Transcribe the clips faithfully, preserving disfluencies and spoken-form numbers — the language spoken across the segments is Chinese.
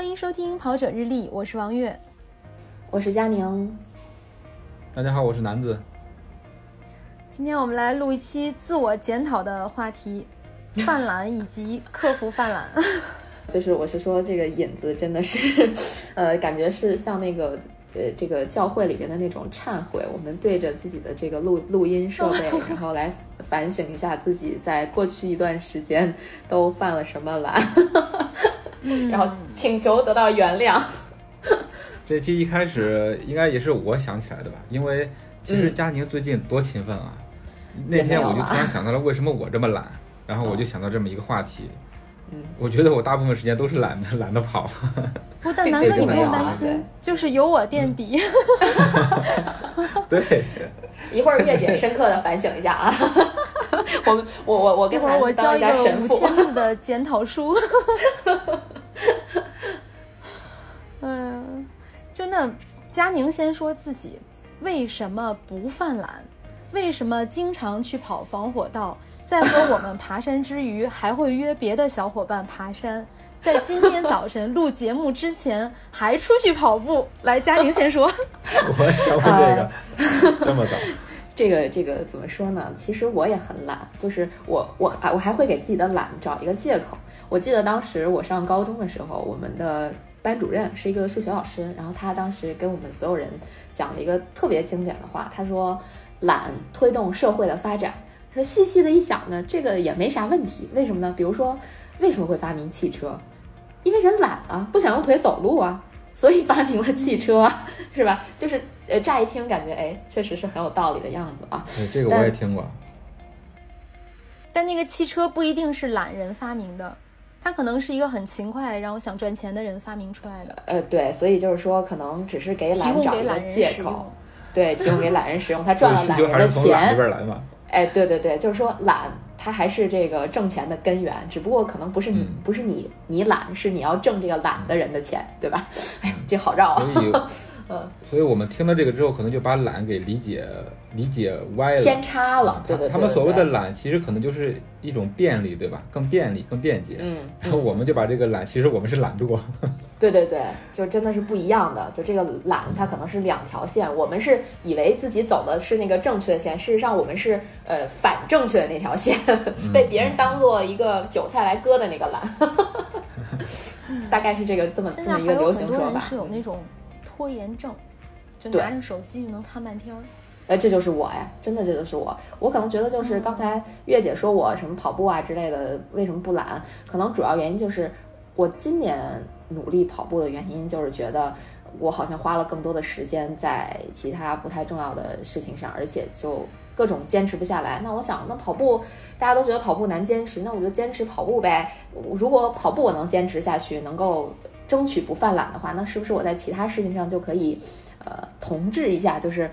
欢迎收听跑者日历，我是王悦，我是佳宁。大家好，我是男子。今天我们来录一期自我检讨的话题，犯懒以及克服犯懒。就是我是说这个引子真的是呃，感觉是像那个呃，这个教会里面的那种忏悔，我们对着自己的这个录录音设备，然后来反省一下自己在过去一段时间都犯了什么懒，然后请求得到原谅。嗯、这期一开始应该也是我想起来的吧，因为其实佳宁最近多勤奋啊、嗯！那天我就突然想到了为什么我这么懒，然后我就想到这么一个话题。嗯，我觉得我大部分时间都是懒得懒得跑。不但难怪你不用担心，就是有我垫底。嗯、对，一会儿月姐深刻的反省一下啊！我我我我跟我教一个五千字的检讨书。嗯，就那佳宁先说自己为什么不犯懒，为什么经常去跑防火道。在和我们爬山之余，还会约别的小伙伴爬山。在今天早晨录节目之前，还出去跑步。来，佳宁先说。我也想问这个，这么早？这个这个怎么说呢？其实我也很懒，就是我我我还会给自己的懒找一个借口。我记得当时我上高中的时候，我们的班主任是一个数学老师，然后他当时跟我们所有人讲了一个特别经典的话，他说：“懒推动社会的发展。”说细细的一想呢，这个也没啥问题，为什么呢？比如说，为什么会发明汽车？因为人懒啊，不想用腿走路啊，所以发明了汽车啊，是吧？就是呃，乍一听感觉哎，确实是很有道理的样子啊。这个我也听过。但那个汽车不一定是懒人发明的。他可能是一个很勤快然后想赚钱的人发明出来的。呃，对，所以就是说可能只是给懒找一个借口，对，提供给懒人使用，他赚了懒人的钱。哎，对对对，就是说懒，它还是这个挣钱的根源，只不过可能不是你，嗯、不是你，你懒是你要挣这个懒的人的钱，对吧？哎，这好绕啊。所以，嗯，所以我们听了这个之后，可能就把懒给理解理解歪了，偏差了。对对，他们所谓的懒，其实可能就是一种便利，对吧？更便利，更便捷。嗯，然后我们就把这个懒，其实我们是懒惰。对对对，就真的是不一样的。就这个懒，它可能是两条线，我们是以为自己走的是那个正确的线，事实上我们是呃反正确的那条线，被别人当做一个韭菜来割的那个懒。大概是这个这么这么一个流行说法。现在还有很多人是有那种拖延症，就拿着手机就能看半天。哎，这就是我呀，真的这就是我。我可能觉得就是刚才月姐说我什么跑步啊之类的，为什么不懒？可能主要原因就是我今年努力跑步的原因就是觉得我好像花了更多的时间在其他不太重要的事情上，而且就各种坚持不下来。那我想，那跑步大家都觉得跑步难坚持，那我就坚持跑步呗。如果跑步我能坚持下去，能够争取不犯懒的话，那是不是我在其他事情上就可以呃同质一下，就是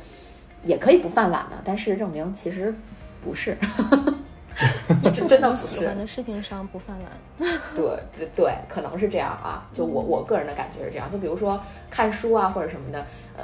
也可以不犯懒呢？但事实证明其实不是。你真的喜欢的事情上不犯懒。对对对，可能是这样啊。就我我个人的感觉是这样，就比如说看书啊或者什么的，呃，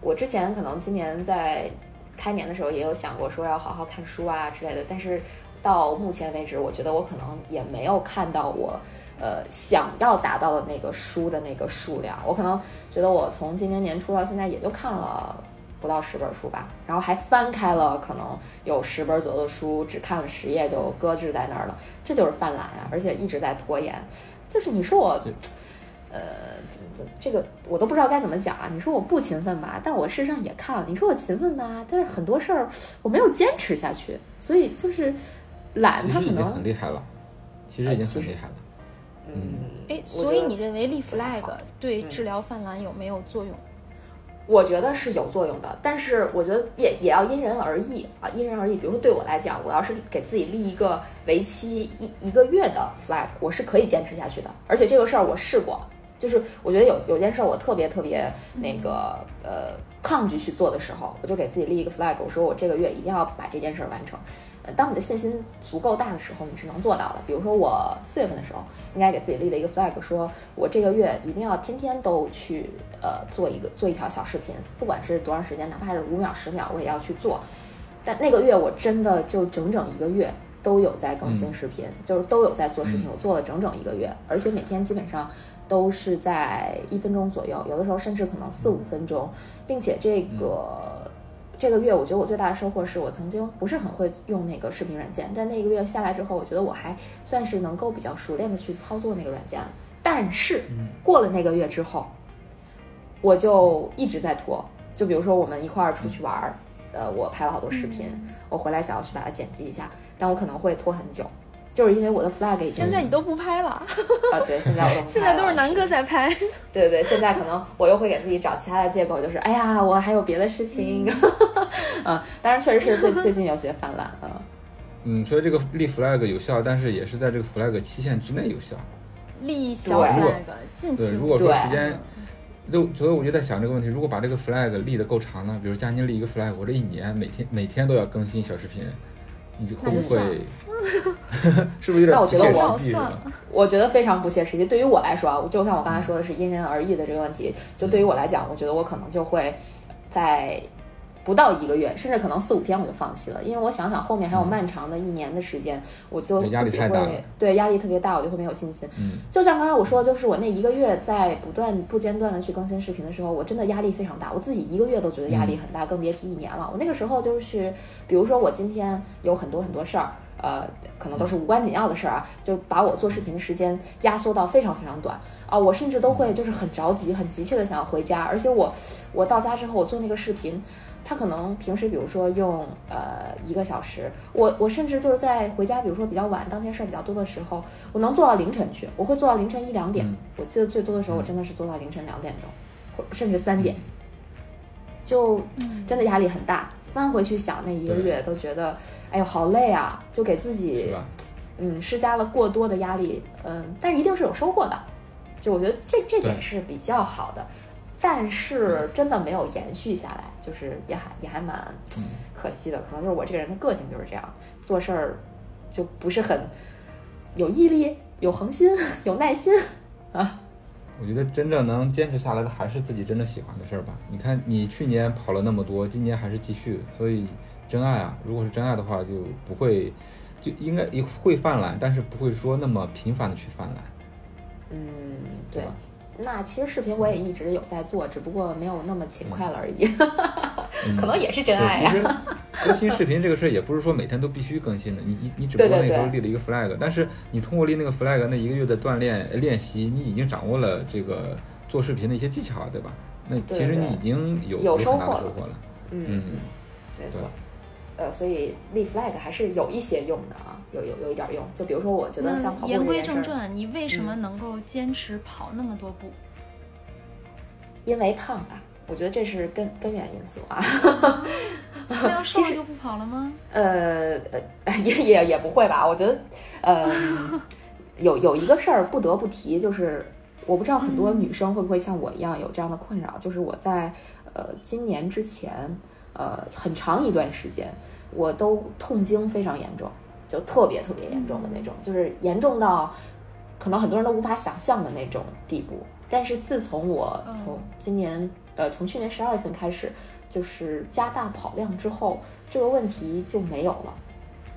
我之前可能今年在开年的时候也有想过说要好好看书啊之类的，但是到目前为止我觉得我可能也没有看到我呃想要达到的那个书的那个数量。我可能觉得我从今年年初到现在也就看了不到十本书吧，然后还翻开了可能有十本左右的书，只看了十页就搁置在那儿了，这就是犯懒呀、啊！而且一直在拖延。就是你说我，呃，这个我都不知道该怎么讲啊。你说我不勤奋吧，但我事实上也看了；你说我勤奋吧，但是很多事儿我没有坚持下去，所以就是懒，他可能很厉害了，其实已经很厉害了。呃、嗯，哎，所以你认为立 flag 对治疗犯懒有没有作用？嗯我觉得是有作用的，但是我觉得也也要因人而异啊，因人而异。比如说对我来讲，我要是给自己立一个为期一一个月的 flag， 我是可以坚持下去的。而且这个事儿我试过，就是我觉得有有件事我特别特别那个呃抗拒去做的时候，我就给自己立一个 flag， 我说我这个月一定要把这件事完成。当你的信心足够大的时候，你是能做到的。比如说我四月份的时候，应该给自己立了一个 flag， 说我这个月一定要天天都去呃做一个做一条小视频，不管是多长时间，哪怕是五秒十秒，我也要去做。但那个月我真的就整整一个月都有在更新视频、嗯、就是都有在做视频、嗯、我做了整整一个月，而且每天基本上都是在一分钟左右，有的时候甚至可能四五分钟，并且这个、嗯、这个月我觉得我最大的收获是我曾经不是很会用那个视频软件，但那一个月下来之后，我觉得我还算是能够比较熟练的去操作那个软件了。但是过了那个月之后，我就一直在拖，就比如说我们一块儿出去玩，呃，我拍了好多视频，我回来想要去把它剪辑一下，但我可能会拖很久，就是因为我的 flag 已经。现在你都不拍了啊？对，现在我都不拍了，现在都是南哥在拍。对对，现在可能我又会给自己找其他的借口，就是哎呀，我还有别的事情。嗯，当然确实是最最近有些泛滥啊。嗯，所以这个立 flag 有效，但是也是在这个 flag 期限之内有效。立小 flag， 近期如果说时间。就所以我就在想这个问题，如果把这个 flag 立得够长呢，比如佳妮立一个 flag， 我这一年每天每天都要更新小视频，你就会不会是不是有点不切实际？那我觉得我算了，我觉得非常不切实际。对于我来说啊，就像我刚才说的是因人而异的这个问题，就对于我来讲，我觉得我可能就会在不到一个月，甚至可能四五天我就放弃了，因为我想想后面还有漫长的一年的时间，嗯、我就自己会对压力特别大，我就会没有信心。嗯，就像刚才我说，就是我那一个月在不断不间断的去更新视频的时候，我真的压力非常大，我自己一个月都觉得压力很大，嗯、更别提一年了。我那个时候就是，比如说我今天有很多很多事儿。呃，可能都是无关紧要的事儿啊，就把我做视频的时间压缩到非常非常短啊，我甚至都会就是很着急、很急切的想要回家，而且我我到家之后，我做那个视频，它可能平时比如说用呃一个小时，我我甚至就是在回家，比如说比较晚，当天事儿比较多的时候，我能做到凌晨去，我会做到凌晨一两点，我记得最多的时候我真的是做到凌晨两点钟，甚至三点，就真的压力很大。翻回去想那一个月都觉得哎呦好累啊，就给自己嗯施加了过多的压力，嗯，但是一定是有收获的，就我觉得这这点是比较好的，但是真的没有延续下来，就是也还也还蛮可惜的，可能就是我这个人的个性就是这样，做事儿就不是很有毅力、有恒心、有耐心啊。我觉得真正能坚持下来的还是自己真的喜欢的事儿吧。你看，你去年跑了那么多，今年还是继续，所以真爱啊，如果是真爱的话，就不会，就应该也会泛滥，但是不会说那么频繁的去泛滥。嗯，对。那其实视频我也一直有在做，只不过没有那么勤快了而已。嗯、可能也是真爱呀、啊。更新视频这个事也不是说每天都必须更新的，你你只不过那时候立了一个 flag， 对对对，但是你通过立那个 flag 那一个月的锻炼练习，你已经掌握了这个做视频的一些技巧，对吧？那其实你已经有有收获 了, 收获了嗯，嗯，没错。呃，所以立 flag 还是有一些用的啊，有有有一点用。就比如说，我觉得像跑步这件事，言归正传，你为什么能够坚持跑那么多步？嗯、因为胖吧。我觉得这是根根源因素啊。那要瘦就不跑了吗？呃呃，也也也不会吧。我觉得，呃，有有一个事儿不得不提，就是我不知道很多女生会不会像我一样有这样的困扰，就是我在呃今年之前，呃很长一段时间，我都痛经非常严重，就特别特别严重的那种，就是严重到可能很多人都无法想象的那种地步。但是自从我从今年。呃，从去年十二月份开始，就是加大跑量之后，这个问题就没有了。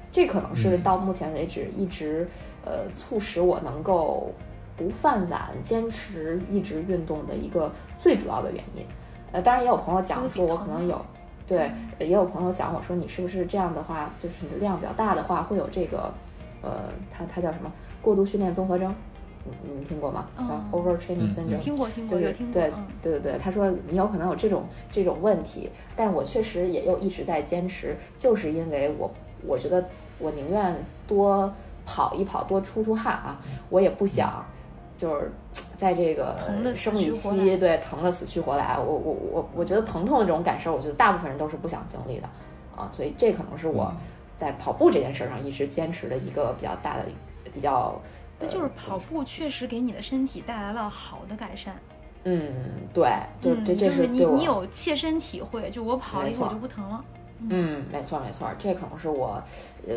这可能是到目前为止一直呃促使我能够不犯懒、坚持一直运动的一个最主要的原因。呃，当然也有朋友讲说，我可能有对，也有朋友讲我说你是不是这样的话，就是你的量比较大的话，会有这个呃，它它叫什么过度训练综合征。你们听过吗？叫 overtraining syndrome、嗯、听过听过有听过。对对对对，他说你有可能有这种这种问题，但是我确实也又一直在坚持，就是因为我我觉得我宁愿多跑一跑，多出出汗啊，我也不想就是在这个生理期对疼得死去活来。我我我我觉得疼痛的这种感受，我觉得大部分人都是不想经历的啊，所以这可能是我在跑步这件事上一直坚持的一个比较大的比较。那就是跑步确实给你的身体带来了好的改善。嗯，对，就这、嗯、这是对我就是你你有切身体会，就我跑以后我就不疼了。嗯，没错没错，这可能是我呃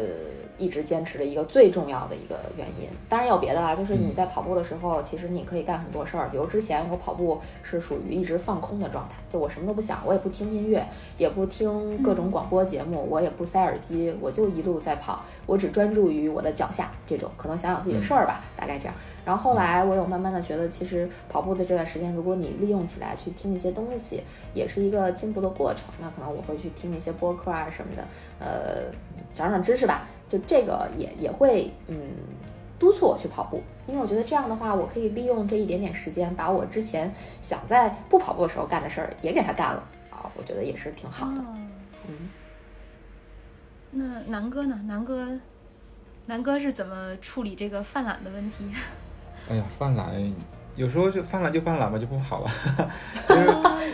一直坚持的一个最重要的一个原因。当然有别的啊，就是你在跑步的时候、嗯、其实你可以干很多事儿，比如之前我跑步是属于一直放空的状态，就我什么都不想，我也不听音乐，也不听各种广播节目、嗯、我也不塞耳机，我就一路在跑，我只专注于我的脚下，这种可能想想自己的事儿吧、嗯、大概这样。然后后来我有慢慢的觉得，其实跑步的这段时间，如果你利用起来去听一些东西，也是一个进步的过程。那可能我会去听一些播客啊什么的，呃，长长知识吧。就这个也也会嗯督促我去跑步，因为我觉得这样的话，我可以利用这一点点时间，把我之前想在不跑步的时候干的事儿也给它干了啊，我觉得也是挺好的。嗯，那南哥呢？南哥，南哥是怎么处理这个犯懒的问题？哎呀，犯懒有时候就犯懒就犯懒吧，就不跑了，就是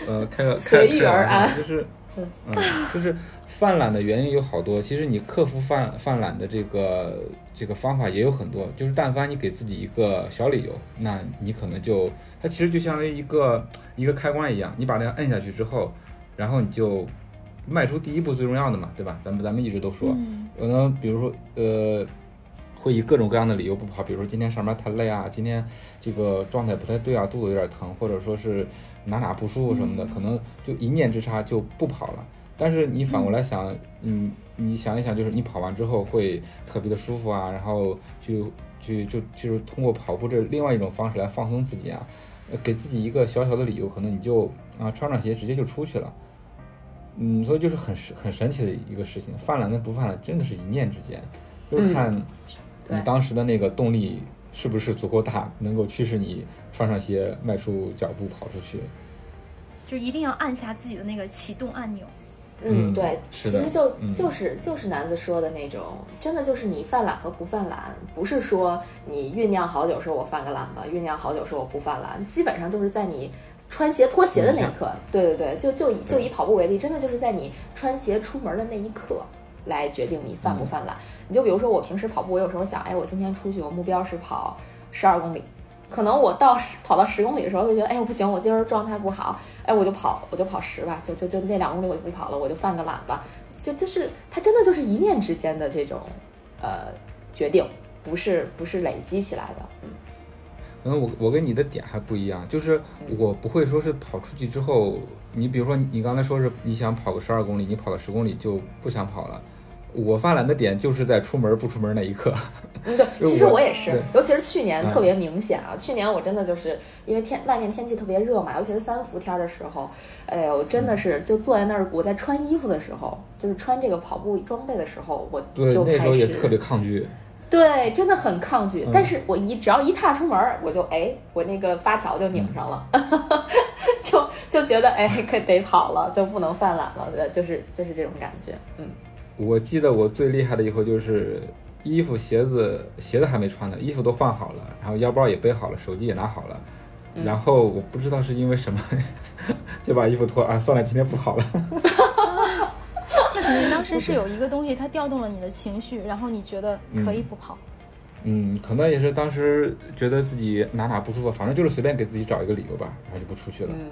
呃开个随遇而安，就是嗯就是犯懒的原因有好多。其实你克服犯犯懒的这个这个方法也有很多，就是但凡你给自己一个小理由，那你可能就它其实就相当于一个一个开关一样，你把那个摁下去之后，然后你就迈出第一步最重要的嘛，对吧？咱们咱们一直都说，嗯，比如说呃。会以各种各样的理由不跑，比如说今天上班太累啊，今天这个状态不太对啊，肚子有点疼，或者说是哪哪不舒服什么的，可能就一念之差就不跑了。但是你反过来想，嗯，你想一想，就是你跑完之后会特别的舒服啊，然后就就就就是通过跑步这另外一种方式来放松自己啊，给自己一个小小的理由，可能你就啊穿上鞋直接就出去了。嗯，所以就是很很神奇的一个事情，犯懒跟不犯懒真的是一念之间，就是看、嗯。你当时的那个动力是不是足够大，能够驱使你穿上鞋迈出脚步跑出去，就一定要按下自己的那个启动按钮。嗯，对，其实就、嗯、就是就是男子说的那种，真的就是你犯懒和不犯懒，不是说你酝酿好久说我犯个懒吧，酝酿好久说我不犯懒，基本上就是在你穿鞋脱鞋的那一刻、嗯、对对对，就就以就以跑步为例，真的就是在你穿鞋出门的那一刻来决定你犯不犯懒、嗯、你就比如说我平时跑步，我有时候想，哎，我今天出去我目标是跑十二公里，可能我到跑到十公里的时候就觉得，哎，不行，我今儿状态不好，哎，我就跑我就跑十吧，就就就那两公里我就不跑了，我就犯个懒吧，就就是它真的就是一念之间的这种呃决定，不是不是累积起来的。嗯，可能我我跟你的点还不一样，就是我不会说是跑出去之后，你比如说你你刚才说是你想跑个十二公里，你跑到十公里就不想跑了。我犯懒的点就是在出门不出门那一刻。嗯，对，其实我也是，尤其是去年特别明显啊。嗯、去年我真的就是因为天外面天气特别热嘛，尤其是三伏天的时候，哎呦，真的是就坐在那儿，我在穿衣服的时候，就是穿这个跑步装备的时候，我就开始。对，那时候也特别抗拒。对，真的很抗拒。嗯、但是我一只要一踏出门，我就哎，我那个发条就拧上了，就就觉得哎，可得跑了，就不能犯懒了，就是就是这种感觉，嗯。我记得我最厉害的以后就是衣服鞋子鞋子还没穿呢，衣服都换好了，然后腰包也背好了，手机也拿好了，嗯、然后我不知道是因为什么就把衣服脱啊，算了，今天不好了。你当时是有一个东西它调动了你的情绪，然后你觉得可以不跑。嗯，嗯，可能也是当时觉得自己哪哪不舒服，反正就是随便给自己找一个理由吧，然后就不出去了。嗯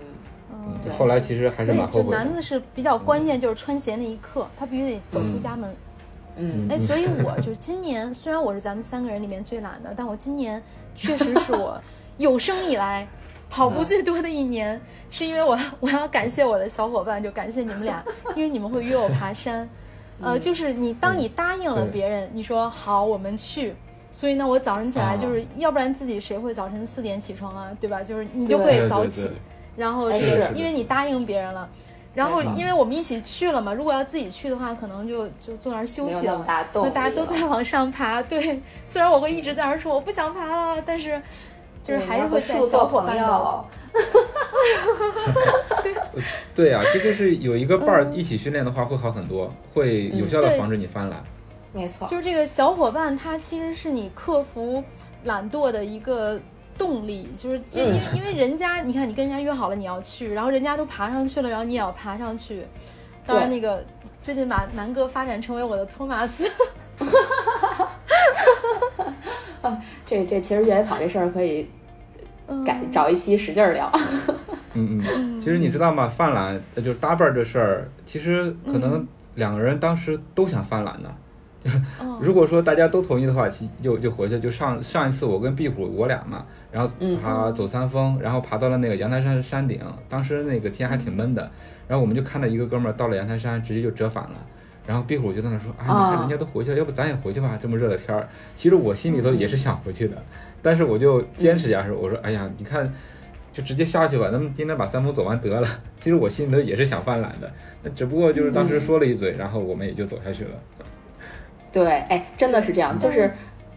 嗯、后来其实还是蛮后悔的。所以就男子是比较关键，就是穿鞋那一刻、嗯、他必须得走出家门。嗯，哎，所以我就今年虽然我是咱们三个人里面最懒的，但我今年确实是我有生以来跑步最多的一年，是因为我我要感谢我的小伙伴，就感谢你们俩，因为你们会约我爬山。呃，就是你当你答应了别人，你说好我们去，所以呢我早晨起来就是、啊、要不然自己谁会早晨四点起床啊，对吧？就是你就会早起。对对对，然后是因为你答应别人了，然后因为我们一起去了嘛，如果要自己去的话，可能就就坐那儿休息了，那大家都在往上爬。对，虽然我会一直在那儿说我不想爬了，但是就是还是会在小伙伴的。对啊，这就是有一个伴儿一起训练的话会好很多，会有效的防止你犯懒。没错，就是这个小伙伴他其实是你克服懒惰的一个动力，就是就因为因为人家，你看你跟人家约好了你要去，然后人家都爬上去了，然后你也要爬上去。当然那个最近把南哥发展成为我的托马斯。啊，这这其实越野跑这事儿可以改、嗯、找一期使劲儿聊。嗯嗯，其实你知道吗？犯懒就是搭伴这事儿，其实可能两个人当时都想翻栏呢。如果说大家都同意的话，就就回去。就上上一次我跟壁虎我俩嘛，然后爬走三峰，然后爬到了那个阳台山山顶，当时那个天还挺闷的，然后我们就看到一个哥们儿到了阳台山直接就折返了，然后壁虎就在那说，哎，你看人家都回去了，要不咱也回去吧，这么热的天儿。其实我心里头也是想回去的，但是我就坚持下去，我说哎呀，你看就直接下去吧，咱们今天把三峰走完得了。其实我心里头也是想犯懒的，那只不过就是当时说了一嘴，然后我们也就走下去了。对，哎，真的是这样，就是，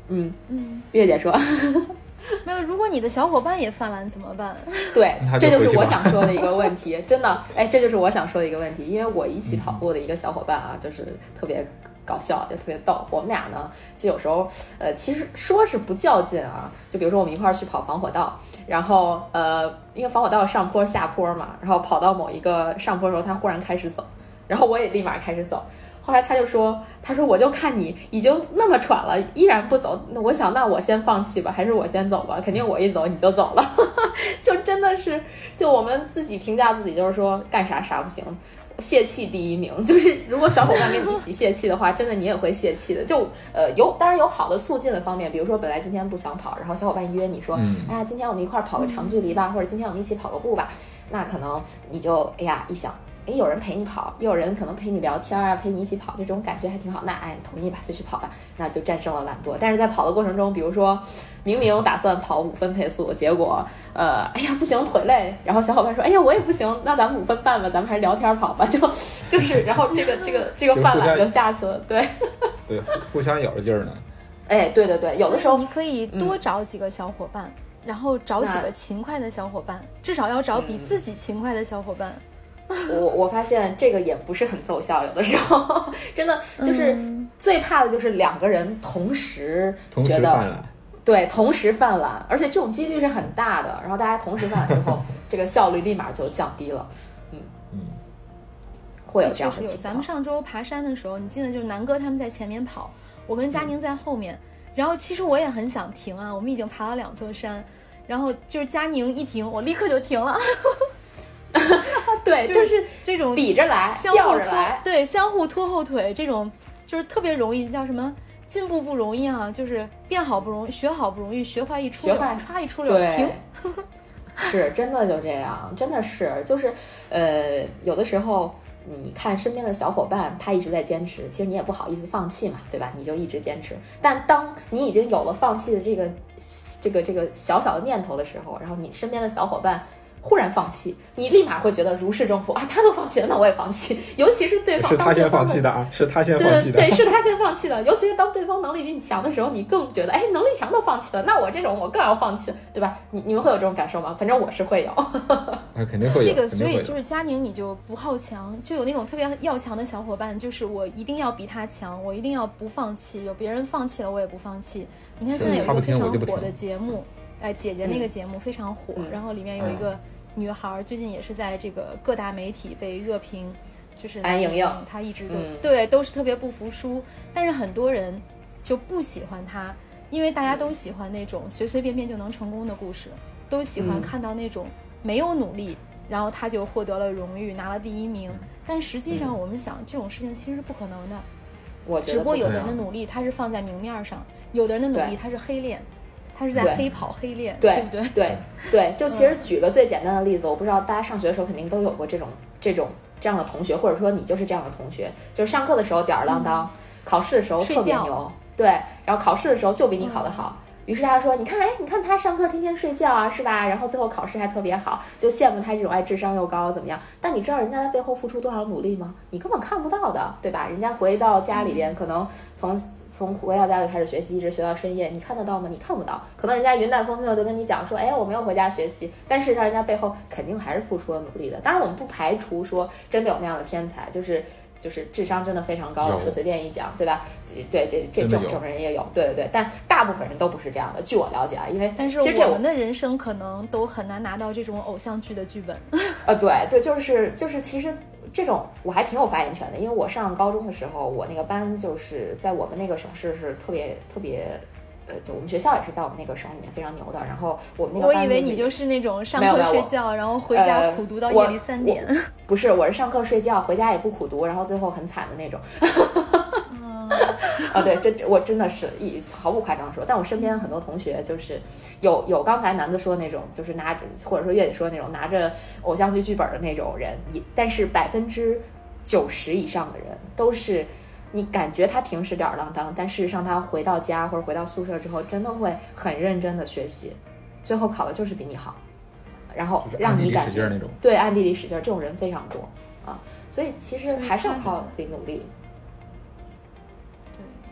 嗯嗯，月姐说，没有，如果你的小伙伴也犯懒怎么办？对，这就是我想说的一个问题，真的，哎，这就是我想说的一个问题，因为我一起跑步的一个小伙伴啊，就是特别搞笑，就特别逗。我们俩呢，就有时候，呃，其实说是不较劲啊，就比如说我们一块儿去跑防火道，然后呃，因为防火道上坡下坡嘛，然后跑到某一个上坡的时候，他忽然开始走，然后我也立马开始走。后来他就说，他说我就看你已经那么喘了，依然不走，我想那我先放弃吧，还是我先走吧，肯定我一走你就走了。就真的是，就我们自己评价自己，就是说干啥啥不行，泄气第一名。就是如果小伙伴跟你一起泄气的话，真的你也会泄气的。就呃有，当然有好的促进的方面，比如说本来今天不想跑，然后小伙伴约你说，嗯、哎呀，今天我们一块跑个长距离吧，或者今天我们一起跑个步吧，那可能你就哎呀一想。哎，有人陪你跑，也有人可能陪你聊天啊，陪你一起跑，这种感觉还挺好。那哎，你同意吧，就去跑吧，那就战胜了懒惰。但是在跑的过程中，比如说明明打算跑五分配速，结果呃，哎呀不行，腿累。然后小伙伴说，哎呀我也不行，那咱们五分半吧，咱们还是聊天跑吧。就就是，然后这个这个这个犯懒就下去了，对对，互相咬着劲儿呢。哎，对对对，有的时候你可以多找几个小伙伴，嗯、然后找几个勤快的小伙伴，至少要找比自己勤快的小伙伴。我我发现这个也不是很奏效，有的时候真的就是最怕的就是两个人同时觉得，同时对，同时犯懒，而且这种几率是很大的。然后大家同时犯懒之后，这个效率立马就降低了。嗯嗯，会有这样的情况。咱们上周爬山的时候，你记得就是南哥他们在前面跑，我跟佳宁在后面，嗯、然后其实我也很想停啊，我们已经爬了两座山，然后就是佳宁一停，我立刻就停了。对，就是这种比着来，相互拖，对，相互拖后腿，这种就是特别容易，叫什么进步不容易啊，就是变好不容易，学好不容易，学坏一出溜，刷一出溜，停。是，真的就这样，真的是，就是呃，有的时候你看身边的小伙伴，他一直在坚持，其实你也不好意思放弃嘛，对吧？你就一直坚持，但当你已经有了放弃的这个这个这个小小的念头的时候，然后你身边的小伙伴忽然放弃，你立马会觉得如释重负啊！他都放弃了，那我也放弃。尤其是对方，是他先放弃的啊，是他先放弃的，对，对，是他先放弃的。尤其是当对方能力比你强的时候，你更觉得，哎，能力强都放弃了，那我这种我更要放弃，对吧？你你们会有这种感受吗？反正我是会有，啊，肯定会有。这个所以就是佳宁，你就不好强，就有那种特别要强的小伙伴，就是我一定要比他强，我一定要不放弃，有别人放弃了我也不放弃。你看现在有一个非常火的节目。哎，姐姐那个节目非常火，嗯、然后里面有一个女孩，最近也是在这个各大媒体被热评，就是安莹莹，她一直都、嗯、对都是特别不服输，但是很多人就不喜欢她，因为大家都喜欢那种随随便便就能成功的故事，都喜欢看到那种没有努力，嗯、然后她就获得了荣誉，拿了第一名。但实际上，我们想、嗯、这种事情其实是不可能的，我觉得不只不过有的人的努力她是放在明面上，有的人的努力她是黑练。他是在黑跑黑练， 对, 对不对？对对，就其实举个最简单的例子，我不知道大家上学的时候肯定都有过这种这种这样的同学，或者说你就是这样的同学，就是上课的时候吊儿郎当，嗯、考试的时候特别牛，对，然后考试的时候就比你考得好。嗯于是他说：“你看，哎，你看他上课天天睡觉啊，是吧？然后最后考试还特别好，就羡慕他这种哎智商又高怎么样？但你知道人家在背后付出多少努力吗？你根本看不到的，对吧？人家回到家里边，可能从从回到家里开始学习，一直学到深夜，你看得到吗？你看不到。可能人家云淡风轻的就跟你讲说，哎，我没有回家学习，但是人家背后肯定还是付出了努力的。当然，我们不排除说真的有那样的天才，就是。”就是智商真的非常高，是随便一讲，对吧？对，这这这种人也有，对对对，但大部分人都不是这样的。据我了解啊，因为但是我们的人生可能都很难拿到这种偶像剧的剧本。呃，对对，就是就是，其实这种我还挺有发言权的，因为我上高中的时候，我那个班就是在我们那个省市是特别特别。呃，就我们学校也是在我们那个省里面非常牛的。然后我们那个班，我以为你就是那种上课睡觉，然后回家苦读到夜里三点。呃、不是，我是上课睡觉，回家也不苦读，然后最后很惨的那种。啊、哦，对，这我真的是一毫不夸张说，但我身边很多同学就是有有刚才男子说的那种，就是拿着或者说月姐说的那种拿着偶像剧剧本的那种人，但是百分之九十以上的人都是你感觉他平时吊儿郎当，但事实上他回到家或者回到宿舍之后，真的会很认真的学习，最后考的就是比你好，然后让你感觉、就是、对暗地里使劲，这种人非常多啊，所以其实还是要靠自己努力。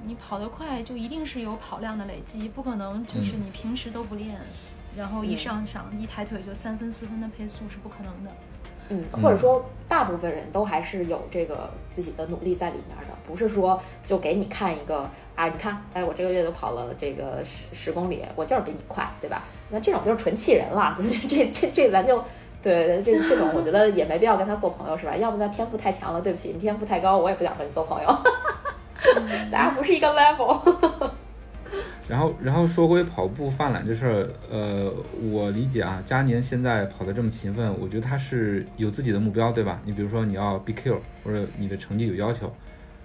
你跑得快就一定是有跑量的累积，不可能就是你平时都不练、嗯、然后一上场、嗯、一抬腿就三分四分的配速是不可能的。嗯，或者说大部分人都还是有这个自己的努力在里面的，不是说就给你看一个啊，你看，哎，我这个月都跑了这个十十公里，我就是比你快，对吧？那这种就是纯气人了，这这这咱就对这这种我觉得也没必要跟他做朋友，是吧？要不他天赋太强了，对不起，你天赋太高，我也不想跟你做朋友。大家不是一个 level。 然后然后说回跑步犯懒这事儿，呃我理解啊，佳年现在跑得这么勤奋，我觉得他是有自己的目标，对吧？你比如说你要 B Q 或者你的成绩有要求，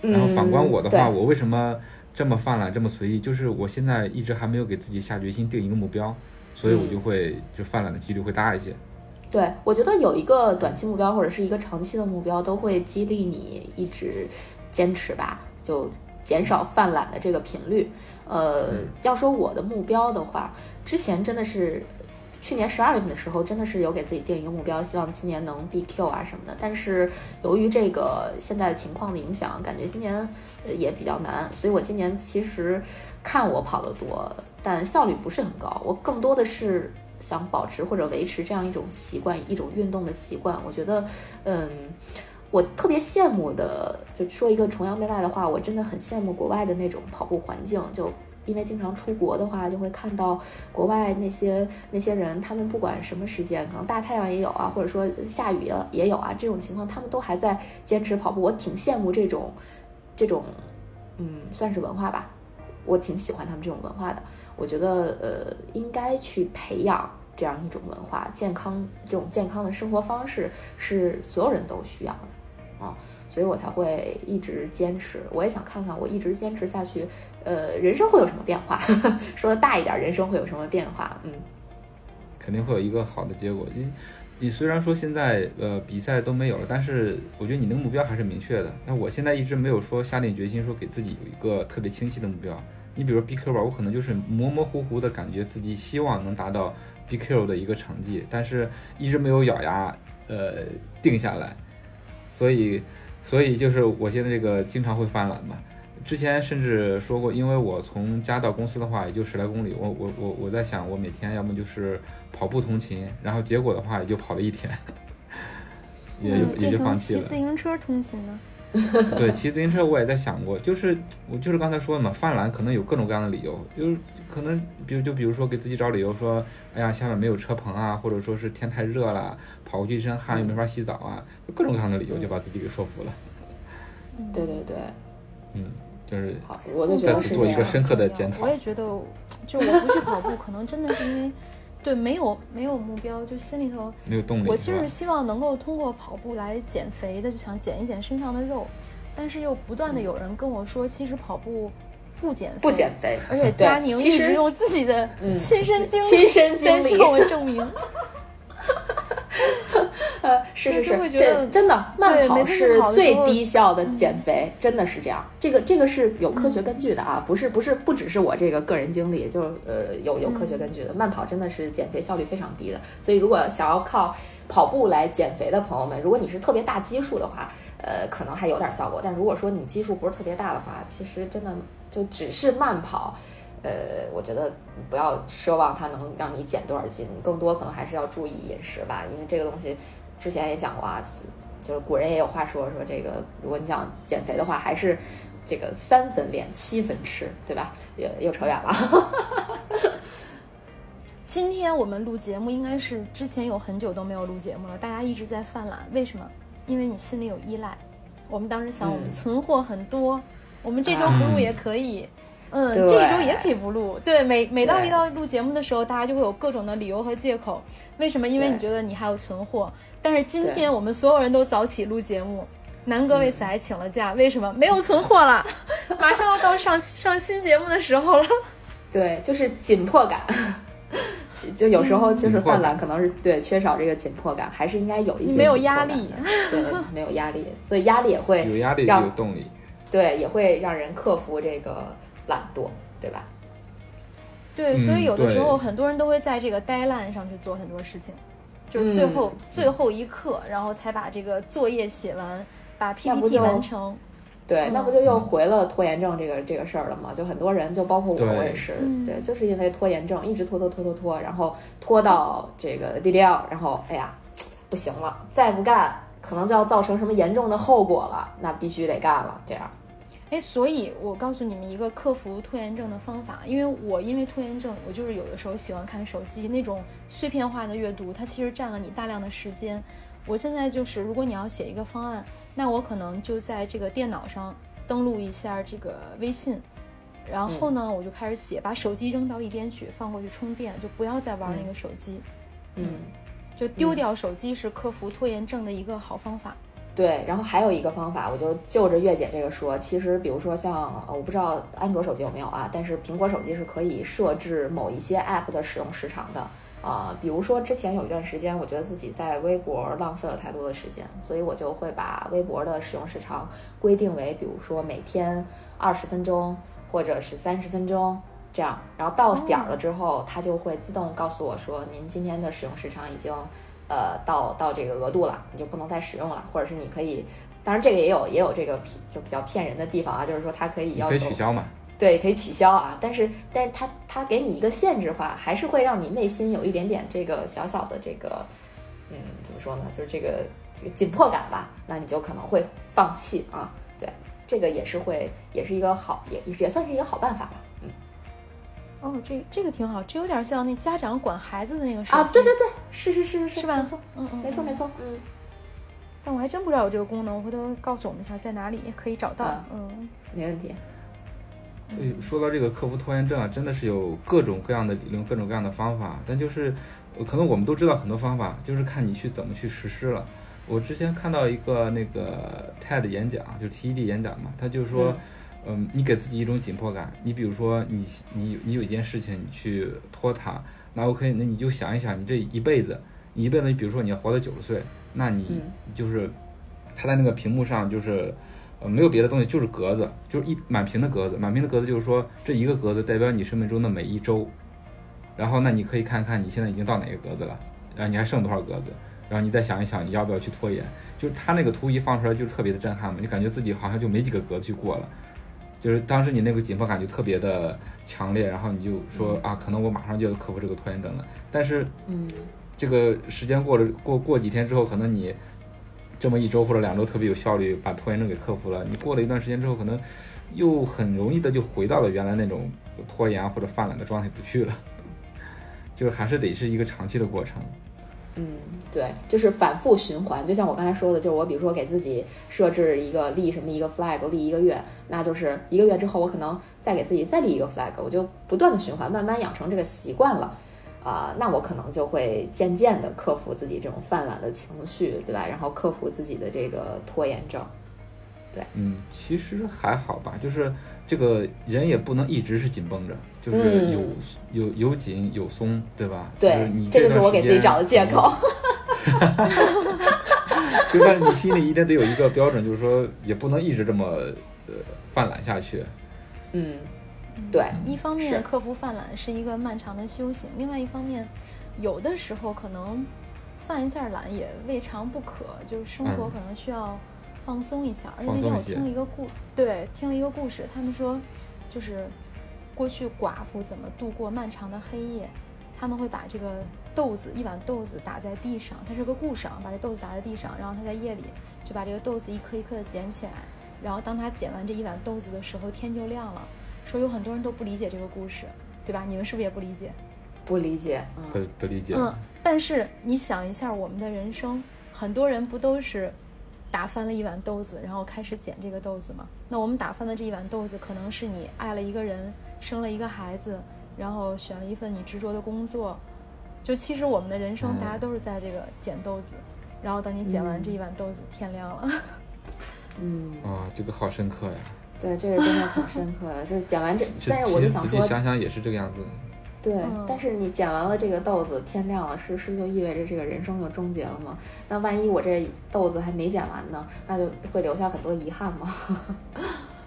然后反观我的话、嗯、我为什么这么犯懒这么随意，就是我现在一直还没有给自己下决心定一个目标，所以我就会、嗯、就犯懒的几率会大一些。对，我觉得有一个短期目标或者是一个长期的目标都会激励你一直坚持吧，就减少犯懒的这个频率。呃，要说我的目标的话，之前真的是去年十二月份的时候真的是有给自己定一个目标，希望今年能 B Q 啊什么的，但是由于这个现在的情况的影响，感觉今年也比较难，所以我今年其实看我跑得多，但效率不是很高，我更多的是想保持或者维持这样一种习惯，一种运动的习惯。我觉得嗯我特别羡慕的，就说一个崇洋媚外的话，我真的很羡慕国外的那种跑步环境，就因为经常出国的话，就会看到国外那些那些人，他们不管什么时间，可能大太阳也有啊，或者说下雨也也有啊，这种情况他们都还在坚持跑步，我挺羡慕这种这种嗯算是文化吧，我挺喜欢他们这种文化的。我觉得呃应该去培养这样一种文化，健康这种健康的生活方式是所有人都需要的。啊，所以我才会一直坚持。我也想看看我一直坚持下去，呃，人生会有什么变化？说的大一点，人生会有什么变化？嗯，肯定会有一个好的结果。你你虽然说现在呃比赛都没有了，但是我觉得你那个目标还是明确的。那我现在一直没有说下定决心说给自己有一个特别清晰的目标。你比如说 B Q 吧，我可能就是模模糊糊的感觉自己希望能达到 B Q 的一个成绩，但是一直没有咬牙呃定下来。所以，所以就是我现在这个经常会犯懒嘛。之前甚至说过，因为我从家到公司的话也就十来公里，我我我我在想，我每天要么就是跑步通勤，然后结果的话也就跑了一天，也、嗯、也就放弃了。骑自行车通勤呢？对，骑自行车我也在想过，就是我就是刚才说的嘛，犯懒可能有各种各样的理由，就是可能比如就比如说给自己找理由说，哎呀下面没有车棚啊，或者说是天太热了，跑过去一身汗又没法洗澡啊，就各种各样的理由就把自己给说服了。对对对，嗯，就是好，我就觉得是做一个深刻的检讨。我也觉得，就我不去跑步，可能真的是因为。对，没有没有目标，就心里头没有动力。我其实希望能够通过跑步来减肥的，就想减一减身上的肉，但是又不断的有人跟我说，其实跑步不减肥，不减肥。而且佳宁一直用自己的亲身经历、嗯、亲身经历向我证明。呃，是是是，这真的慢跑是最低效的减肥，真的是这样。这个这个是有科学根据的啊，不是不是不只是我这个个人经历，就是呃有有科学根据的。慢跑真的是减肥效率非常低的，所以如果想要靠跑步来减肥的朋友们，如果你是特别大基数的话，呃，可能还有点效果。但如果说你基数不是特别大的话，其实真的就只是慢跑。呃，我觉得不要奢望它能让你减多少斤，更多可能还是要注意饮食吧，因为这个东西之前也讲过啊，就是古人也有话说，说这个如果你想减肥的话，还是这个三分练七分吃，对吧？也又扯远了。今天我们录节目应该是之前有很久都没有录节目了，大家一直在犯懒，为什么？因为你心里有依赖。我们当时想，我们存货很多，嗯、我们这周不录也可以。嗯嗯，这一周也可以不录。对，每每到一到录节目的时候，大家就会有各种的理由和借口。为什么？因为你觉得你还有存货。但是今天我们所有人都早起录节目，南哥为此还请了假。嗯、为什么？没有存货了，马上要到上上新节目的时候了。对，就是紧迫感。就有时候就是泛滥可能是对缺少这个紧迫感，还是应该有一些没有压力，对，没有压力，所以压力也会有压力有动力，对，也会让人克服这个懒惰，对吧？对，所以有的时候很多人都会在这个呆烂上去做很多事情，就是最后、嗯、最后一刻，然后才把这个作业写完，把 P P T 完成。对，那不就又回了拖延症这个、嗯、这个事儿了吗？就很多人，就包括我，我也是，对，就是因为拖延症一直拖拖拖拖拖，然后拖到这个 D D L， 然后哎呀，不行了，再不干可能就要造成什么严重的后果了，那必须得干了，这样。哎，所以我告诉你们一个克服拖延症的方法，因为我因为拖延症，我就是有的时候喜欢看手机那种碎片化的阅读，它其实占了你大量的时间。我现在就是，如果你要写一个方案，那我可能就在这个电脑上登录一下这个微信，然后呢、嗯、我就开始写，把手机扔到一边去，放回去充电，就不要再玩那个手机。 嗯, 嗯就丢掉手机是克服拖延症的一个好方法。对，然后还有一个方法，我就就着月姐这个说，其实比如说像我不知道安卓手机有没有啊，但是苹果手机是可以设置某一些 app 的使用时长的啊、呃，比如说之前有一段时间，我觉得自己在微博浪费了太多的时间，所以我就会把微博的使用时长规定为，比如说每天二十分钟或者是三十分钟这样，然后到点了之后，它就会自动告诉我说，您今天的使用时长已经呃到到这个额度了，你就不能再使用了，或者是你可以，当然这个也有也有这个就比较骗人的地方啊，就是说它可以要求可以取消嘛。对，可以取消啊，但是但是它它给你一个限制化，还是会让你内心有一点点这个小小的这个，嗯，怎么说呢，就是这个这个紧迫感吧，那你就可能会放弃啊。对，这个也是会也是一个好也也算是一个好办法吧。嗯。哦，这个、这个挺好，这有点像那家长管孩子的那个事啊，对对对，是是是是是吧？没错，嗯嗯，没错没错，嗯。但我还真不知道有这个功能，回头告诉我们一下在哪里可以找到。嗯，嗯没问题。说到这个克服拖延症啊，真的是有各种各样的理论，各种各样的方法，但就是可能我们都知道很多方法，就是看你去怎么去实施了。我之前看到一个那个 T E D 演讲，就是 T E D 演讲嘛，他就说嗯、呃，你给自己一种紧迫感，你比如说你你你有一件事情你去拖它，那 OK， 那你就想一想你这一辈子你一辈子你比如说你要活到九十岁，那你就是它在那个屏幕上就是没有别的东西，就是格子，就是一满屏的格子，满屏的格子就是说这一个格子代表你生命中的每一周，然后那你可以看看你现在已经到哪个格子了，然后你还剩多少格子，然后你再想一想你要不要去拖延。就是他那个图一放出来就是特别的震撼嘛，你感觉自己好像就没几个格子去过了，就是当时你那个紧迫感就特别的强烈，然后你就说啊，可能我马上就要克服这个拖延症了。但是嗯，这个时间过了过过几天之后，可能你这么一周或者两周特别有效率把拖延症给克服了，你过了一段时间之后可能又很容易的就回到了原来那种拖延或者犯懒的状态不去了，就是还是得是一个长期的过程。嗯，对，就是反复循环，就像我刚才说的，就是我比如说给自己设置一个立什么一个 flag， 立一个月，那就是一个月之后我可能再给自己再立一个 flag， 我就不断的循环，慢慢养成这个习惯了啊、呃，那我可能就会渐渐的克服自己这种泛滥的情绪，对吧？然后克服自己的这个拖延症，对，嗯，其实还好吧，就是这个人也不能一直是紧绷着，就是有、嗯、有有紧有松，对吧？对，就是、你 这, 这就是我给自己找的借口。就但是你心里一定得有一个标准，就是说也不能一直这么呃泛滥下去，嗯。对，一方面克服犯懒是一个漫长的修行，另外一方面有的时候可能犯一下懒也未尝不可，就是生活可能需要放松一下、嗯、而且那天我听了一个故对听了一个故事，他们说就是过去寡妇怎么度过漫长的黑夜，他们会把这个豆子一碗豆子打在地上，它是个固晌，把这豆子打在地上，然后他在夜里就把这个豆子一颗一颗的捡起来，然后当他捡完这一碗豆子的时候天就亮了。说有很多人都不理解这个故事，对吧？你们是不是也不理解？不理解，嗯、不不理解。嗯，但是你想一下，我们的人生，很多人不都是打翻了一碗豆子，然后开始捡这个豆子嘛。那我们打翻的这一碗豆子，可能是你爱了一个人，生了一个孩子，然后选了一份你执着的工作。就其实我们的人生，大家都是在这个捡豆子，嗯、然后等你捡完这一碗豆子，嗯、天亮了。嗯，啊，这个好深刻呀！对，这个真的挺深刻的，就是捡完这，但是我就想说，仔细想想也是这个样子。对，但是你捡完了这个豆子，天亮了，是是就意味着这个人生就终结了吗？那万一我这豆子还没捡完呢，那就会留下很多遗憾吗？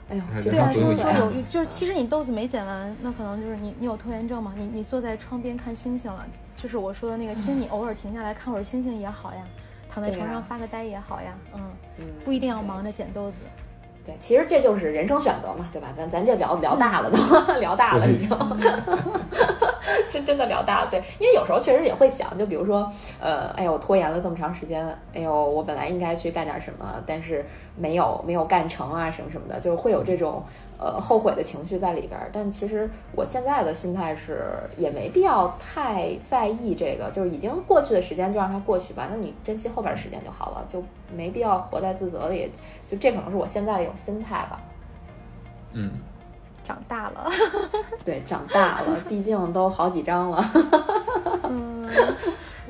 哎呦，对啊，就是说有，就是其实你豆子没捡完，那可能就是你你有拖延症嘛，你你坐在窗边看星星了，就是我说的那个，其实你偶尔停下来看会儿星星也好呀，躺在床上发个呆也好呀，嗯，嗯不一定要忙着捡豆子。对，其实这就是人生选择嘛，对吧？咱咱这聊聊大了都，嗯、聊大了已经，这真的聊大了。对，因为有时候确实也会想，就比如说，呃，哎呦，我拖延了这么长时间，哎呦，我本来应该去干点什么，但是没有没有干成啊，什么什么的，就是会有这种呃后悔的情绪在里边。但其实我现在的心态是，也没必要太在意这个，就是已经过去的时间就让它过去吧，那你珍惜后边时间就好了，就没必要活在自责里。就这可能是我现在的一种心态吧。嗯，长大了。对，长大了，毕竟都好几章了。嗯，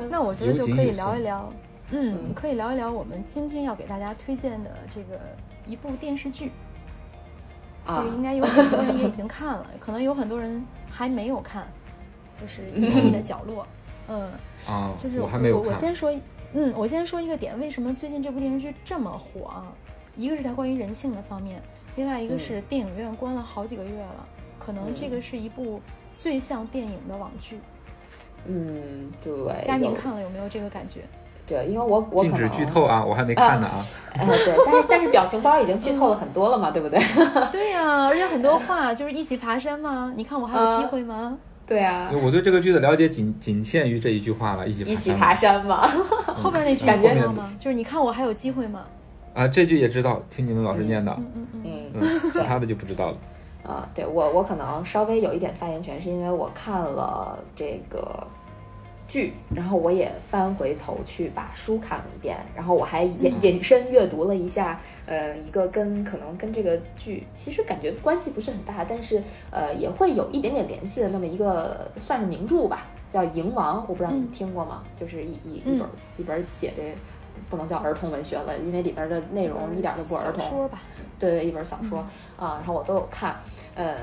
那我觉得就可以聊一聊，嗯，可以聊一聊我们今天要给大家推荐的这个一部电视剧。啊，这个应该有很多人也已经看了，可能有很多人还没有看，就是隐秘的角落。嗯，啊，就是我还没有看。我先说，嗯，我先说一个点，为什么最近这部电视剧这么火啊？一个是它关于人性的方面，另外一个是电影院关了好几个月了，嗯、可能这个是一部最像电影的网剧。嗯，对。佳明看了有没有这个感觉？对，因为我我禁止剧透啊，我还没看呢啊。呃、对，但是但是表情包已经剧透了很多了嘛，嗯、对不对？对呀、啊，而且很多话就是一起爬山嘛，你看我还有机会吗？啊对啊，我对这个剧的了解仅仅限于这一句话了，一起爬山一起爬山嘛。后边那句感觉到吗？就是你看我还有机会吗？啊，这句也知道，听你们老师念的，嗯嗯嗯，其他的就不知道了。啊，对我我可能稍微有一点发言权，是因为我看了这个剧，然后我也翻回头去把书看了一遍，然后我还引引申阅读了一下，呃，一个跟可能跟这个剧其实感觉关系不是很大，但是呃也会有一点点联系的那么一个算是名著吧，叫《蝇王》，我不知道你们听过吗？嗯、就是一一一本、嗯、一本写这。不能叫儿童文学了，因为里边的内容一点都不儿童。小说吧，对对，一本小说、嗯、啊，然后我都有看。呃，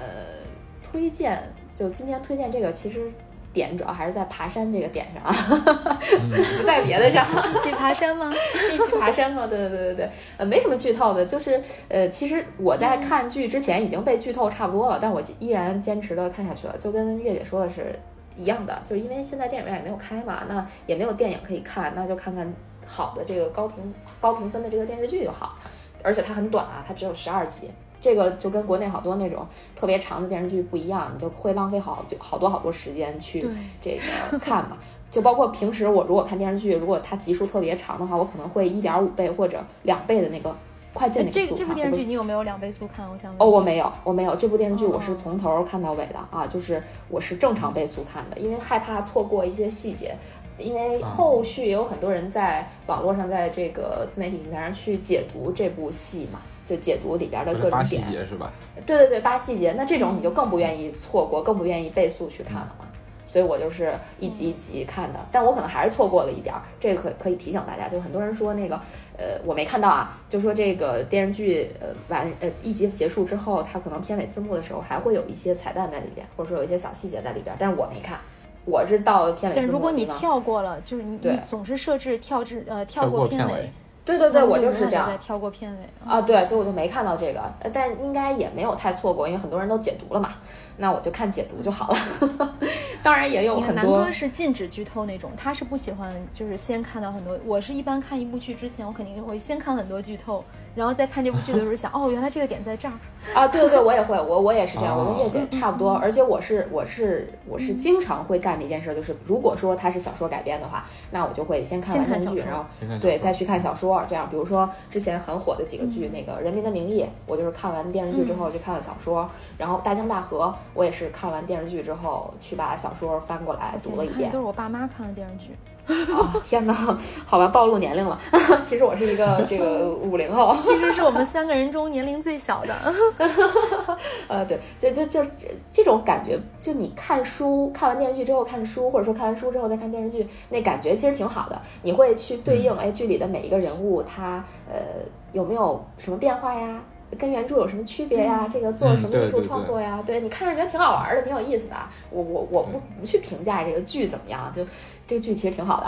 推荐就今天推荐这个，其实点主要还是在爬山这个点上，不在别的上。一起爬山吗？一起爬山吗？对对对对对，呃，没什么剧透的，就是呃，其实我在看剧之前已经被剧透差不多了，但我依然坚持的看下去了，就跟月姐说的是一样的，就是因为现在电影院也没有开嘛，那也没有电影可以看，那就看看。好的，这个高评高评分的这个电视剧就好，而且它很短啊，它只有十二集，这个就跟国内好多那种特别长的电视剧不一样，你就会浪费好就好多好多时间去这个看嘛。就包括平时我如果看电视剧，如果它集数特别长的话，我可能会一点五倍或者两倍的那个快进那个速看。这这部电视剧你有没有两倍速看？我想问。哦，我没有，我没有。这部电视剧我是从头看到尾的啊，就是我是正常倍速看的，因为害怕错过一些细节。因为后续也有很多人在网络上，在这个自媒体平台上去解读这部戏嘛，就解读里边的各种点，八细节是吧？对对对，八细节。那这种你就更不愿意错过，更不愿意倍速去看了嘛。所以我就是一集一集看的，但我可能还是错过了一点儿。这个可可以提醒大家，就很多人说那个，呃，我没看到啊，就说这个电视剧呃完呃一集结束之后，它可能片尾字幕的时候还会有一些彩蛋在里边，或者说有一些小细节在里边，但是我没看。我是到片尾字幕，但如果你跳过了，就是你你总是设置跳至呃跳过片尾，对对对，我就是这样跳过片尾啊，对，所以我就没看到这个，但应该也没有太错过，因为很多人都解读了嘛，那我就看解读就好了。当然也有很多。南哥是禁止剧透那种，他是不喜欢就是先看到很多。我是一般看一部剧之前，我肯定会先看很多剧透，然后再看这部剧的时候想，哦，原来这个点在这儿啊！对对，我也会，我我也是这样，我跟月姐差不多。而且我是我是我是经常会干的一件事，就是如果说它是小说改编的话，那我就会先看完电视剧，然后对再去看小说。这样，比如说之前很火的几个剧，嗯、那个《人民的名义》，我就是看完电视剧之后就看了小说，嗯、然后《大江大河》，我也是看完电视剧之后去把小说翻过来读了一遍。都是我爸妈看的电视剧。哦，天哪，好吧，暴露年龄了。其实我是一个这个五零后，其实是我们三个人中年龄最小的。呃，对，就就就这种感觉，就你看书，看完电视剧之后看书，或者说看完书之后再看电视剧，那感觉其实挺好的。你会去对应，哎，剧里的每一个人物，他呃有没有什么变化呀？跟原著有什么区别呀？嗯、这个做什么艺术创作呀？嗯、对, 对, 对, 对你看着觉得挺好玩的，挺有意思的。我我我不不去评价这个剧怎么样，就这个剧其实挺好的。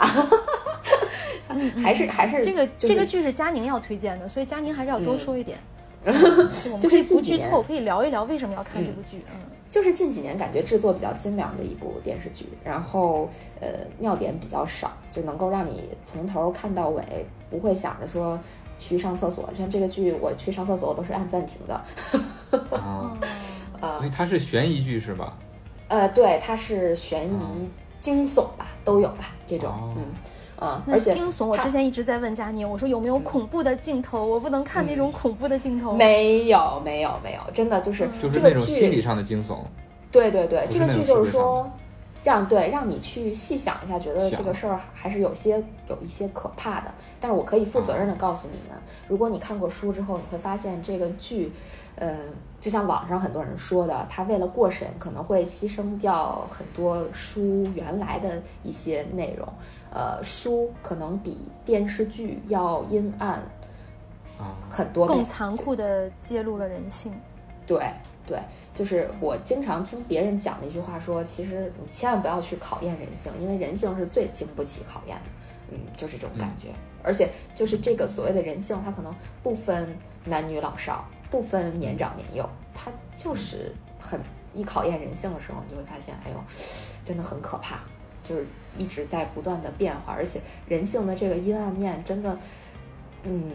嗯、还是还是这个、就是、这个剧是佳宁要推荐的，所以佳宁还是要多说一点。嗯、我们可以不剧透，可以聊一聊为什么要看这部剧。嗯，就是近几年感觉制作比较精良的一部电视剧，然后呃尿点比较少，就能够让你从头看到尾，不会想着说。去上厕所，像这个剧我去上厕所我都是按暂停的。啊，所以它是悬疑剧是吧？呃，对，它是悬疑、惊悚吧，都有吧这种。哦、嗯嗯，而且惊悚，我之前一直在问佳宁，我说有没有恐怖的镜头？我不能看那种恐怖的镜头。嗯、没有，没有，没有，真的就是、嗯、就是那种心理上的惊悚。对对对，这个剧就是说。让对让你去细想一下，觉得这个事儿还是有些有一些可怕的。但是我可以负责任的告诉你们，如果你看过书之后，你会发现这个剧，呃，就像网上很多人说的，他为了过审可能会牺牲掉很多书原来的一些内容。呃，书可能比电视剧要阴暗很多，更残酷的揭露了人性。对。对，就是我经常听别人讲的一句话说，其实你千万不要去考验人性，因为人性是最经不起考验的。嗯，就是这种感觉。而且就是这个所谓的人性，它可能不分男女老少，不分年长年幼，它就是很一考验人性的时候，你就会发现，哎呦，真的很可怕，就是一直在不断的变化，而且人性的这个阴暗面真的，嗯。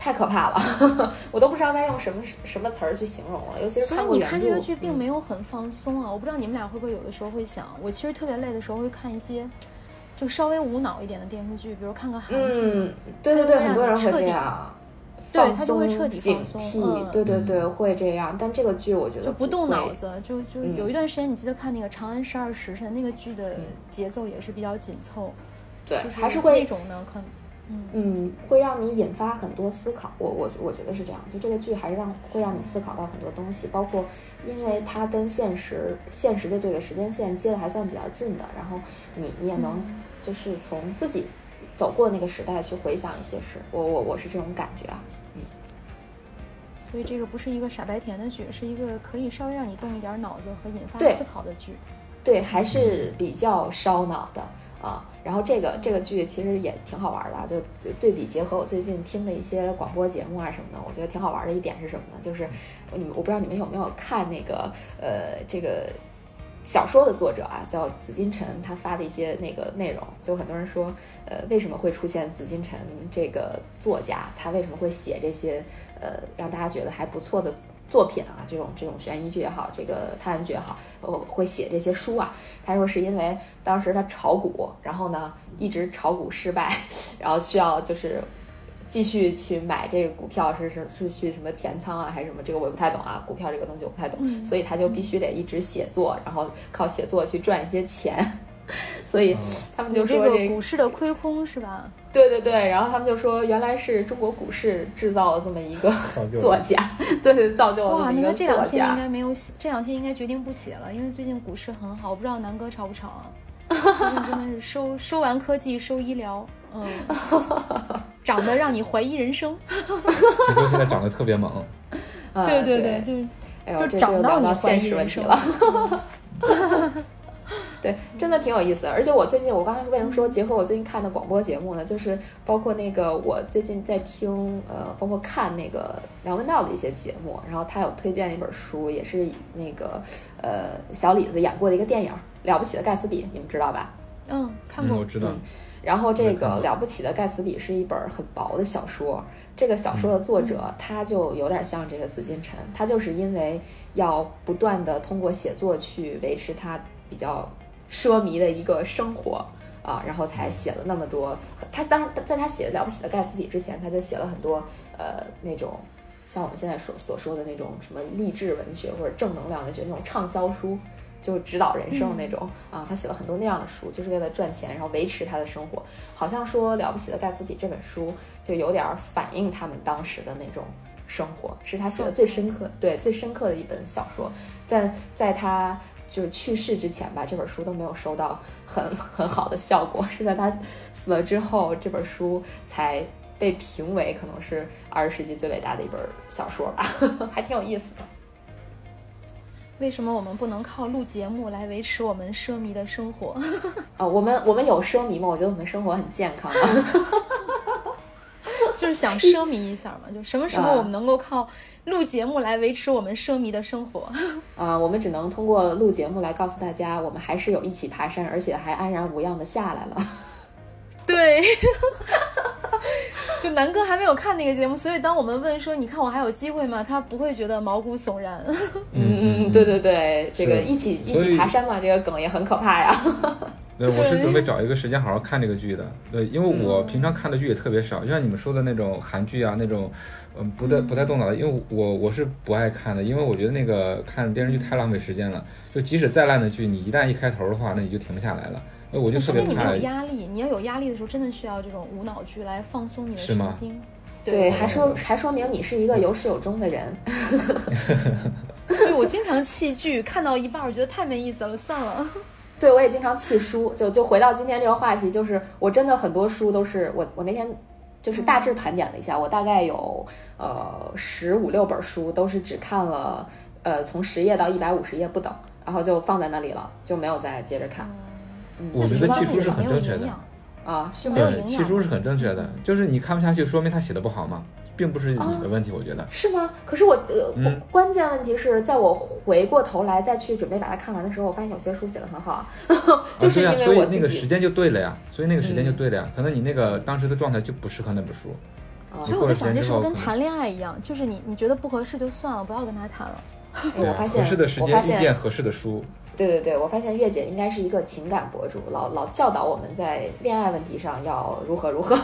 太可怕了，我都不知道该用什么什么词儿去形容了。尤其是看过原著，所以你看这个剧并没有很放松啊。嗯、我不知道你们俩会不会有的时候会想，我其实特别累的时候会看一些就稍微无脑一点的电视剧，比如看个韩剧。嗯，对对对，很多人会这样，对，他就会彻底放松。嗯、对对对，会这样。但这个剧我觉得就不动脑子，就就有一段时间，你记得看那个《长安十二时辰》，那个剧的节奏也是比较紧凑，对，就是、还是会那种呢，可能。嗯，会让你引发很多思考，我我我觉得是这样，就这个剧还是让会让你思考到很多东西，包括因为它跟现实现实的这个时间线接的还算比较近的，然后你你也能就是从自己走过那个时代去回想一些事，我我我是这种感觉啊，嗯，所以这个不是一个傻白甜的剧，是一个可以稍微让你动一点脑子和引发思考的剧。对，还是比较烧脑的啊。然后这个这个剧其实也挺好玩的，就对比结合我最近听的一些广播节目啊什么的，我觉得挺好玩的一点是什么呢？就是你们我不知道你们有没有看那个呃这个小说的作者啊，叫紫金陈，他发的一些那个内容，就很多人说，呃，为什么会出现紫金陈这个作家？他为什么会写这些呃让大家觉得还不错的？作品啊，这种这种悬疑剧也好，这个探案剧也好，我会写这些书啊。他说是因为当时他炒股，然后呢一直炒股失败，然后需要就是继续去买这个股票，是是是去什么填仓啊，还是什么？这个我也不太懂啊，股票这个东西我不太懂，嗯、所以他就必须得一直写作，然后靠写作去赚一些钱。所以他们就说这个股市的亏空是吧？对对对，然后他们就说，原来是中国股市制造了这么一个作家，对对，造就了这么一个作家。哇，那他这两天应该没有写，这两天应该决定不写了，因为最近股市很好，我不知道南哥炒不炒啊？最近真的是收收完科技，收医疗，嗯，涨得让你怀疑人生。你说现在涨得特别猛，啊、对对对，就是、哎、就涨到你怀疑人生了。对，真的挺有意思的。而且我最近，我刚才为什么说结合我最近看的广播节目呢？就是包括那个我最近在听，呃，包括看那个梁文道的一些节目，然后他有推荐一本书，也是那个呃小李子演过的一个电影《了不起的盖茨比》，你们知道吧？嗯，看过，嗯、我知道。嗯，然后这个《了不起的盖茨比》是一本很薄的小说，这个小说的作者他就有点像这个紫金陈，他就是因为要不断的通过写作去维持他比较奢靡的一个生活啊，然后才写了那么多。他当在他写《了不起的盖茨比》之前，他就写了很多呃那种像我们现在所所说的那种什么励志文学或者正能量文学那种畅销书，就指导人生那种、嗯、啊，他写了很多那样的书，就是为了赚钱，然后维持他的生活。好像说《了不起的盖茨比》这本书就有点反映他们当时的那种生活，是他写的最深刻，对，最深刻的一本小说。但在他就是去世之前吧，这本书都没有收到很很好的效果，是在他死了之后，这本书才被评为可能是二十世纪最伟大的一本小说吧，还挺有意思的。为什么我们不能靠录节目来维持我们奢靡的生活？啊、哦，我们我们有奢靡吗？我觉得我们生活很健康、啊，就是想奢靡一下嘛。就什么时候我们能够靠录节目来维持我们奢靡的生活？啊、呃，我们只能通过录节目来告诉大家，我们还是有一起爬山，而且还安然无恙的下来了。对。就南哥还没有看那个节目，所以当我们问说你看我还有机会吗，他不会觉得毛骨悚然。嗯嗯，对对对，这个一起一起爬山嘛，这个梗也很可怕呀。对，我是准备找一个时间好好看这个剧的。对，因为我平常看的剧也特别少，就像你们说的那种韩剧啊，那种嗯不太不太动脑的，因为我我是不爱看的，因为我觉得那个看电视剧太浪费时间了。就即使再烂的剧，你一旦一开头的话，那你就停不下来了。我就特别怕，说明你没有压力，你要有压力的时候真的需要这种无脑剧来放松你的神经。对，还说还说明你是一个有始有终的人。对，我经常弃剧，看到一半我觉得太没意思了，算了。对，我也经常弃书。就就回到今天这个话题，就是我真的很多书都是我我那天就是大致盘点了一下，我大概有呃十五六本书都是只看了呃从十页到一百五十页不等，然后就放在那里了，就没有再接着看。嗯，我觉得弃书是很正确的啊，是没有营养。弃书是很正确的，就是你看不下去，说明他写的不好嘛，并不是你的问题，我觉得、啊、是吗？可是我呃、嗯，关键问题是在我回过头来再去准备把它看完的时候，我发现有些书写的很好，就是因为我、啊啊、所以那个时间就对了呀，所以那个时间就对了呀，嗯、可能你那个当时的状态就不适合那本书，啊、所以我就想这是不是跟谈恋爱一样，就是你你觉得不合适就算了，不要跟他谈了。我发现合适的时间遇见合适的书。对对对，我发现月姐应该是一个情感博主，老老教导我们在恋爱问题上要如何如何。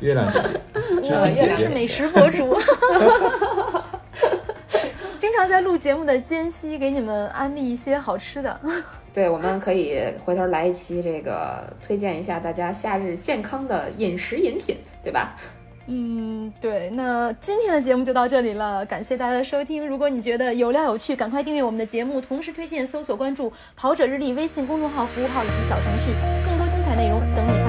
月亮姐，我其实是美食博主，经常在录节目的间隙给你们安利一些好吃的。对，我们可以回头来一期这个推荐一下大家夏日健康的饮食饮品，对吧？嗯，对，那今天的节目就到这里了，感谢大家的收听。如果你觉得有料有趣，赶快订阅我们的节目，同时推荐搜索关注跑者日历微信公众号、服务号以及小程序，更多精彩内容等你。